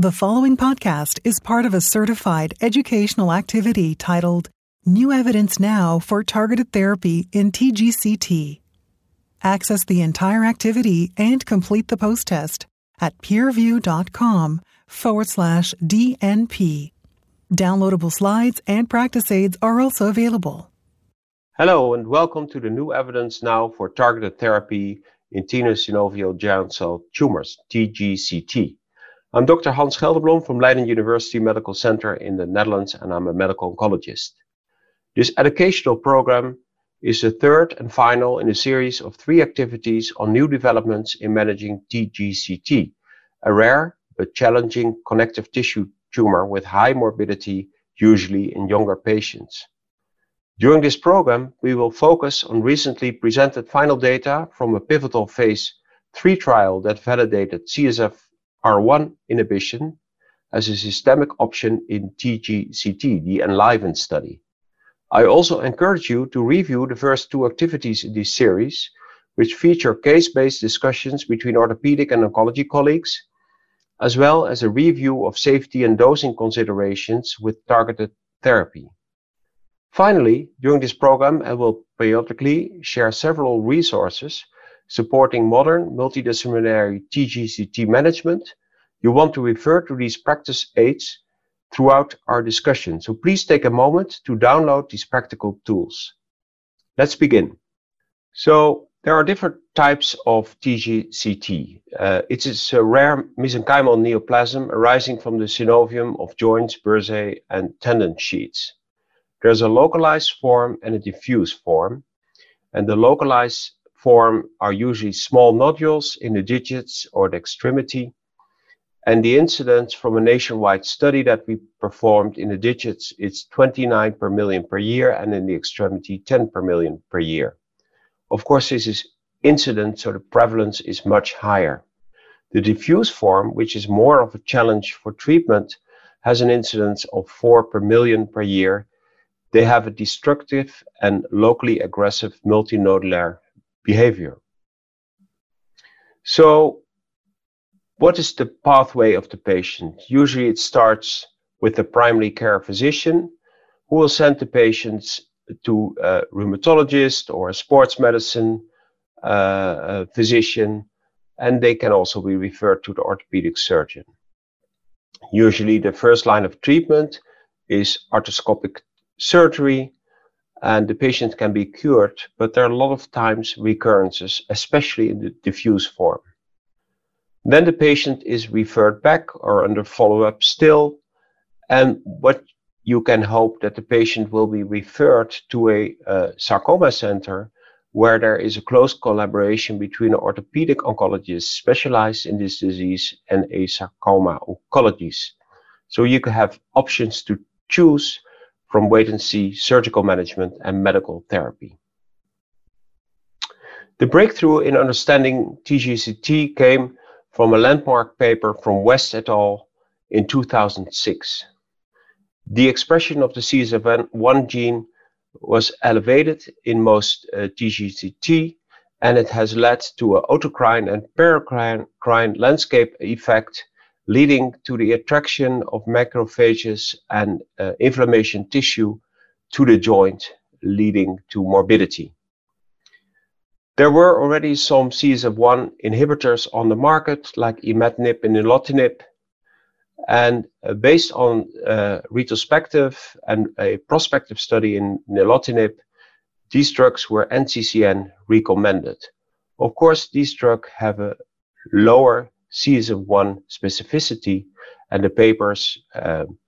The following podcast is part of a certified educational activity titled New Evidence Now for Targeted Therapy in TGCT. Access the entire activity and complete the post-test at peerview.com/DNP. Downloadable slides and practice aids are also available. Hello and welcome to the New Evidence Now for Targeted Therapy in Tenosynovial Giant Cell Tumors, TGCT. I'm Dr. Hans Gelderblom from Leiden University Medical Center in the Netherlands, and I'm a medical oncologist. This educational program is the third and final in a series of three activities on new developments in managing TGCT, a rare but challenging connective tissue tumor with high morbidity, usually in younger patients. During this program, we will focus on recently presented final data from a pivotal phase 3 trial that validated CSFR1 inhibition as a systemic option in TGCT, the Enliven study. I also encourage you to review the first two activities in this series, which feature case-based discussions between orthopedic and oncology colleagues, as well as a review of safety and dosing considerations with targeted therapy. Finally, during this program, I will periodically share several resources supporting modern multidisciplinary TGCT management. You want to refer to these practice aids throughout our discussion, so please take a moment to download these practical tools. Let's begin. So there are different types of TGCT. It is a rare mesenchymal neoplasm arising from the synovium of joints, bursae, and tendon sheets. There's a localized form and a diffuse form, and the localized form are usually small nodules in the digits or the extremity, and the incidence from a nationwide study that we performed in the digits is 29 per million per year, and in the extremity 10 per million per year. Of course, this is incidence, so the prevalence is much higher. The diffuse form, which is more of a challenge for treatment, has an incidence of 4 per million per year. They have a destructive and locally aggressive multinodular behavior. So what is the pathway of the patient? Usually it starts with the primary care physician, who will send the patients to a rheumatologist or a sports medicine physician, and they can also be referred to the orthopedic surgeon. Usually the first line of treatment is arthroscopic surgery, and the patient can be cured, but there are a lot of times recurrences, especially in the diffuse form. Then the patient is referred back or under follow-up still, and what you can hope that the patient will be referred to a sarcoma center where there is a close collaboration between an orthopedic oncologist specialized in this disease and a sarcoma oncologist. So you can have options to choose from wait-and-see surgical management and medical therapy. The breakthrough in understanding TGCT came from a landmark paper from West et al. In 2006. The expression of the CSF1 gene was elevated in most TGCT, and it has led to an autocrine and paracrine landscape effect, leading to the attraction of macrophages and inflammation tissue to the joint, leading to morbidity. There were already some CSF1 inhibitors on the market, like imatinib and nilotinib, and based on retrospective and a prospective study in nilotinib, these drugs were NCCN recommended. Of course, these drugs have a lower CSF1 specificity, and the papers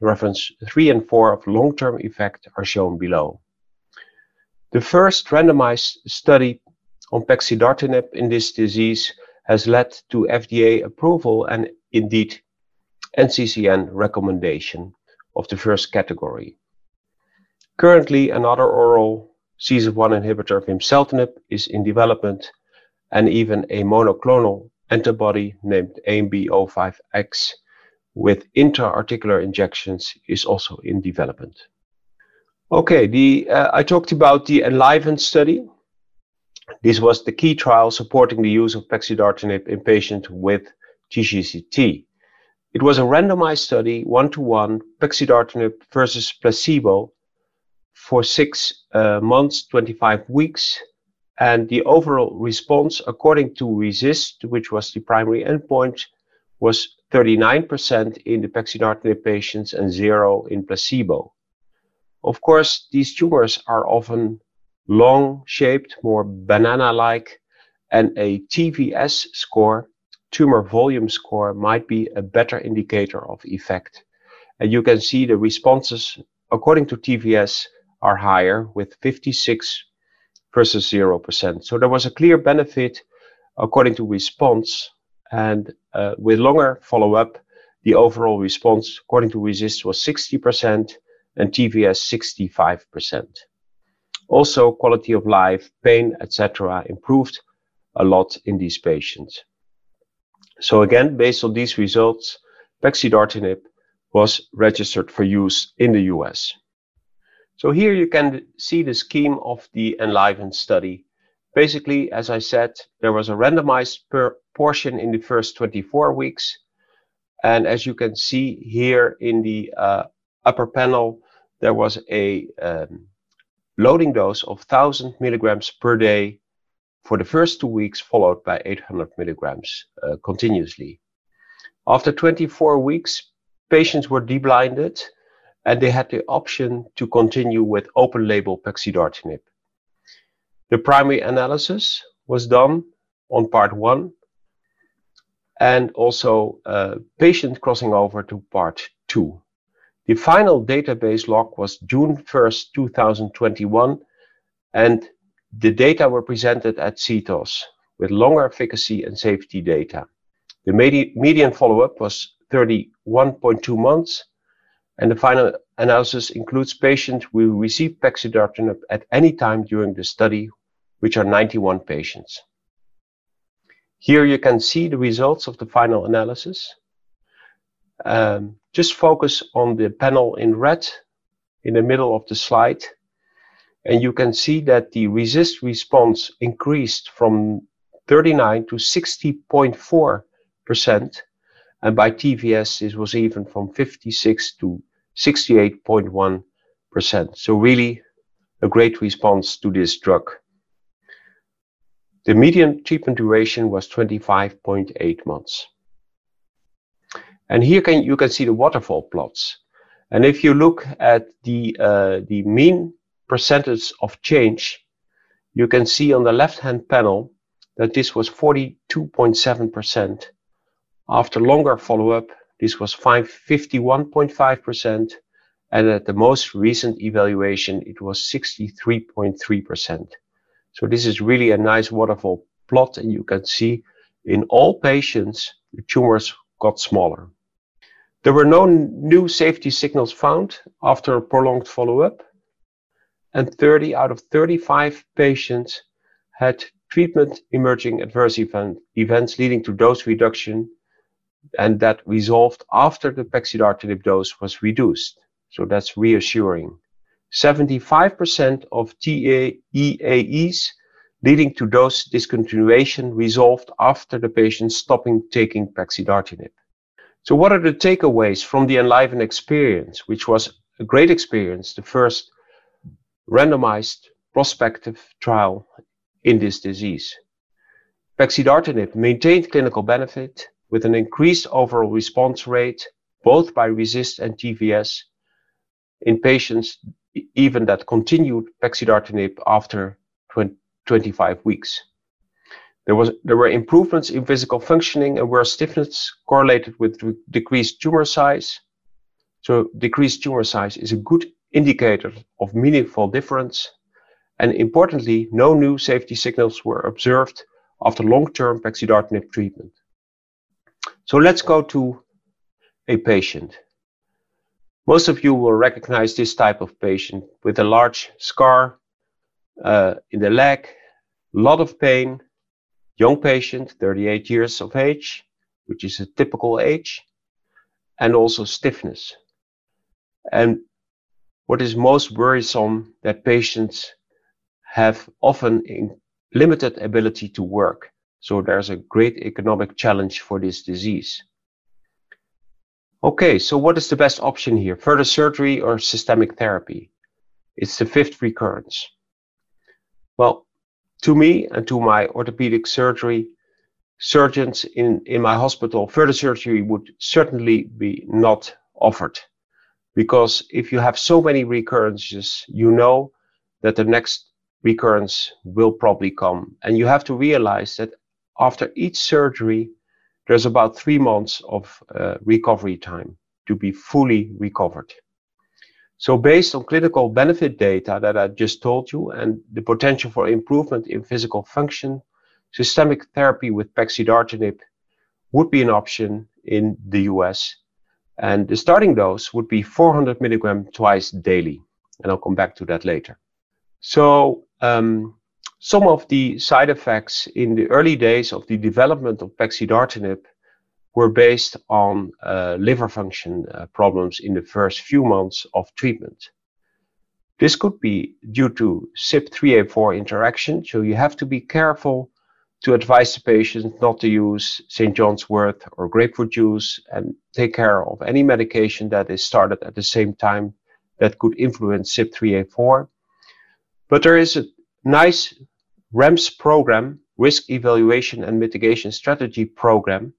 reference 3 and 4 of long-term effect are shown below. The first randomized study on pexidartinib in this disease has led to FDA approval and indeed NCCN recommendation of the first category. Currently, another oral CSF1 inhibitor, Fimseltinib, is in development, and even a monoclonal antibody named AMB05X with intra-articular injections is also in development. Okay, I talked about the Enliven study. This was the key trial supporting the use of pexidartinib in patients with TGCT. It was a randomized study, 1-to-1, pexidartinib versus placebo for 6 months, 25 weeks. And the overall response, according to RESIST, which was the primary endpoint, was 39% in the pexidartinib patients and 0 in placebo. Of course, these tumors are often long-shaped, more banana-like, and a TVS score, tumor volume score, might be a better indicator of effect. And you can see the responses, according to TVS, are higher, with 56 versus 0%. So there was a clear benefit according to response, and with longer follow-up, the overall response according to RESIST was 60% and TVS 65%. Also, quality of life, pain, etc. improved a lot in these patients. So again, based on these results, pexidartinib was registered for use in the US. So here you can see the scheme of the Enliven study. Basically, as I said, there was a randomized portion in the first 24 weeks. And as you can see here in the upper panel, there was a loading dose of 1,000 milligrams per day for the first 2 weeks, followed by 800 milligrams continuously. After 24 weeks, patients were deblinded, and they had the option to continue with open-label pexidartinib. The primary analysis was done on part 1, and also patient crossing over to part 2. The final database lock was June 1st, 2021, and the data were presented at CTOS with longer efficacy and safety data. The median follow-up was 31.2 months, and the final analysis includes patients who received pexidartinib at any time during the study, which are 91 patients. Here you can see the results of the final analysis. Just focus on the panel in red in the middle of the slide, and you can see that the RESIST response increased from 39 to 60.4%, and by TVS this was even from 56 to 68.1%. So really a great response to this drug. The median treatment duration was 25.8 months. And here you can see the waterfall plots. And if you look at the mean percentage of change, you can see on the left-hand panel that this was 42.7%. After longer follow-up, this was 51.5%, and at the most recent evaluation, it was 63.3%. So this is really a nice waterfall plot, and you can see in all patients, the tumors got smaller. There were no new safety signals found after a prolonged follow-up, and 30 out of 35 patients had treatment-emerging adverse events leading to dose reduction, and that resolved after the pexidartinib dose was reduced. So that's reassuring. 75% of TEAEs leading to dose discontinuation resolved after the patient stopping taking pexidartinib. So what are the takeaways from the Enliven experience, which was a great experience, the first randomized prospective trial in this disease? Pexidartinib maintained clinical benefit with an increased overall response rate, both by RESIST and TVS, in patients even that continued pexidartinib after 25 weeks. There were improvements in physical functioning and worse stiffness correlated with decreased tumor size. So decreased tumor size is a good indicator of meaningful difference. And importantly, no new safety signals were observed after long-term pexidartinib treatment. So let's go to a patient. Most of you will recognize this type of patient with a large scar in the leg, a lot of pain, young patient, 38 years of age, which is a typical age, and also stiffness. And what is most worrisome, that patients have often limited ability to work. So there's a great economic challenge for this disease. Okay, so what is the best option here? Further surgery or systemic therapy? It's the fifth recurrence. Well, to me and to my orthopedic surgery surgeons in my hospital, further surgery would certainly be not offered. Because if you have so many recurrences, you know that the next recurrence will probably come. And you have to realize that after each surgery, there's about 3 months of recovery time to be fully recovered. So based on clinical benefit data that I just told you and the potential for improvement in physical function, systemic therapy with pexidartinib would be an option in the US. And the starting dose would be 400 milligram twice daily. And I'll come back to that later. So some of the side effects in the early days of the development of pexidartinib were based on liver function problems in the first few months of treatment. This could be due to CYP3A4 interaction, so you have to be careful to advise the patient not to use St. John's wort or grapefruit juice and take care of any medication that is started at the same time that could influence CYP3A4. But there is a nice REMS program, Risk Evaluation and Mitigation Strategy program,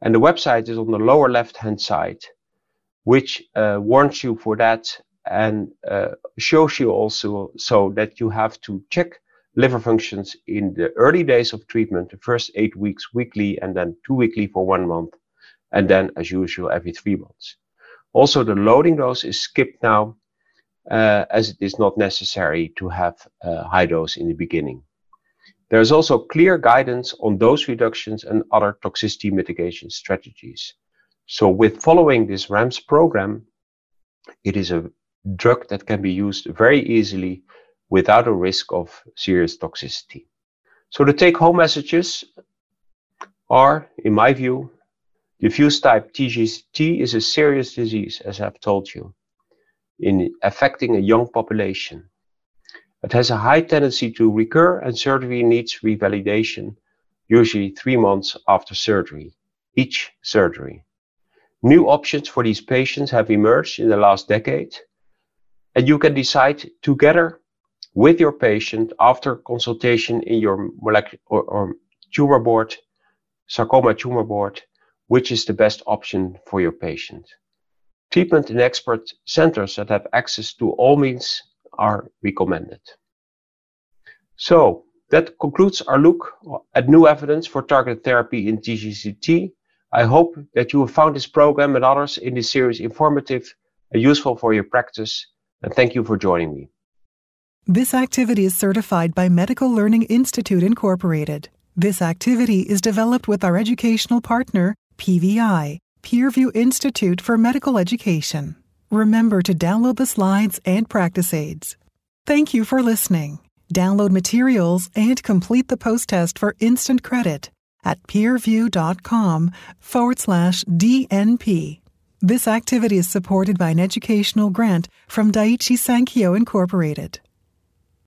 and the website is on the lower left-hand side, which warns you for that and shows you also so that you have to check liver functions in the early days of treatment, the first 8 weeks weekly, and then 2 weekly for 1 month, and then, as usual, every 3 months. Also, the loading dose is skipped now, as it is not necessary to have a high dose in the beginning. There is also clear guidance on dose reductions and other toxicity mitigation strategies. So with following this REMS program, it is a drug that can be used very easily without a risk of serious toxicity. So the take-home messages are, in my view, diffuse type TGCT is a serious disease, as I've told you, in affecting a young population. It has a high tendency to recur, and surgery needs revalidation, usually 3 months after surgery, each surgery. New options for these patients have emerged in the last decade, and you can decide together with your patient after consultation in your molecular or tumor board, sarcoma tumor board, which is the best option for your patient. Treatment in expert centers that have access to all means are recommended. So that concludes our look at new evidence for targeted therapy in TGCT. I hope that you have found this program and others in this series informative and useful for your practice, and thank you for joining me. This activity is certified by Medical Learning Institute Incorporated. This activity is developed with our educational partner, PVI, Peerview Institute for Medical Education. Remember to download the slides and practice aids. Thank you for listening. Download materials and complete the post-test for instant credit at peerview.com/DNP. This activity is supported by an educational grant from Daiichi Sankyo Incorporated.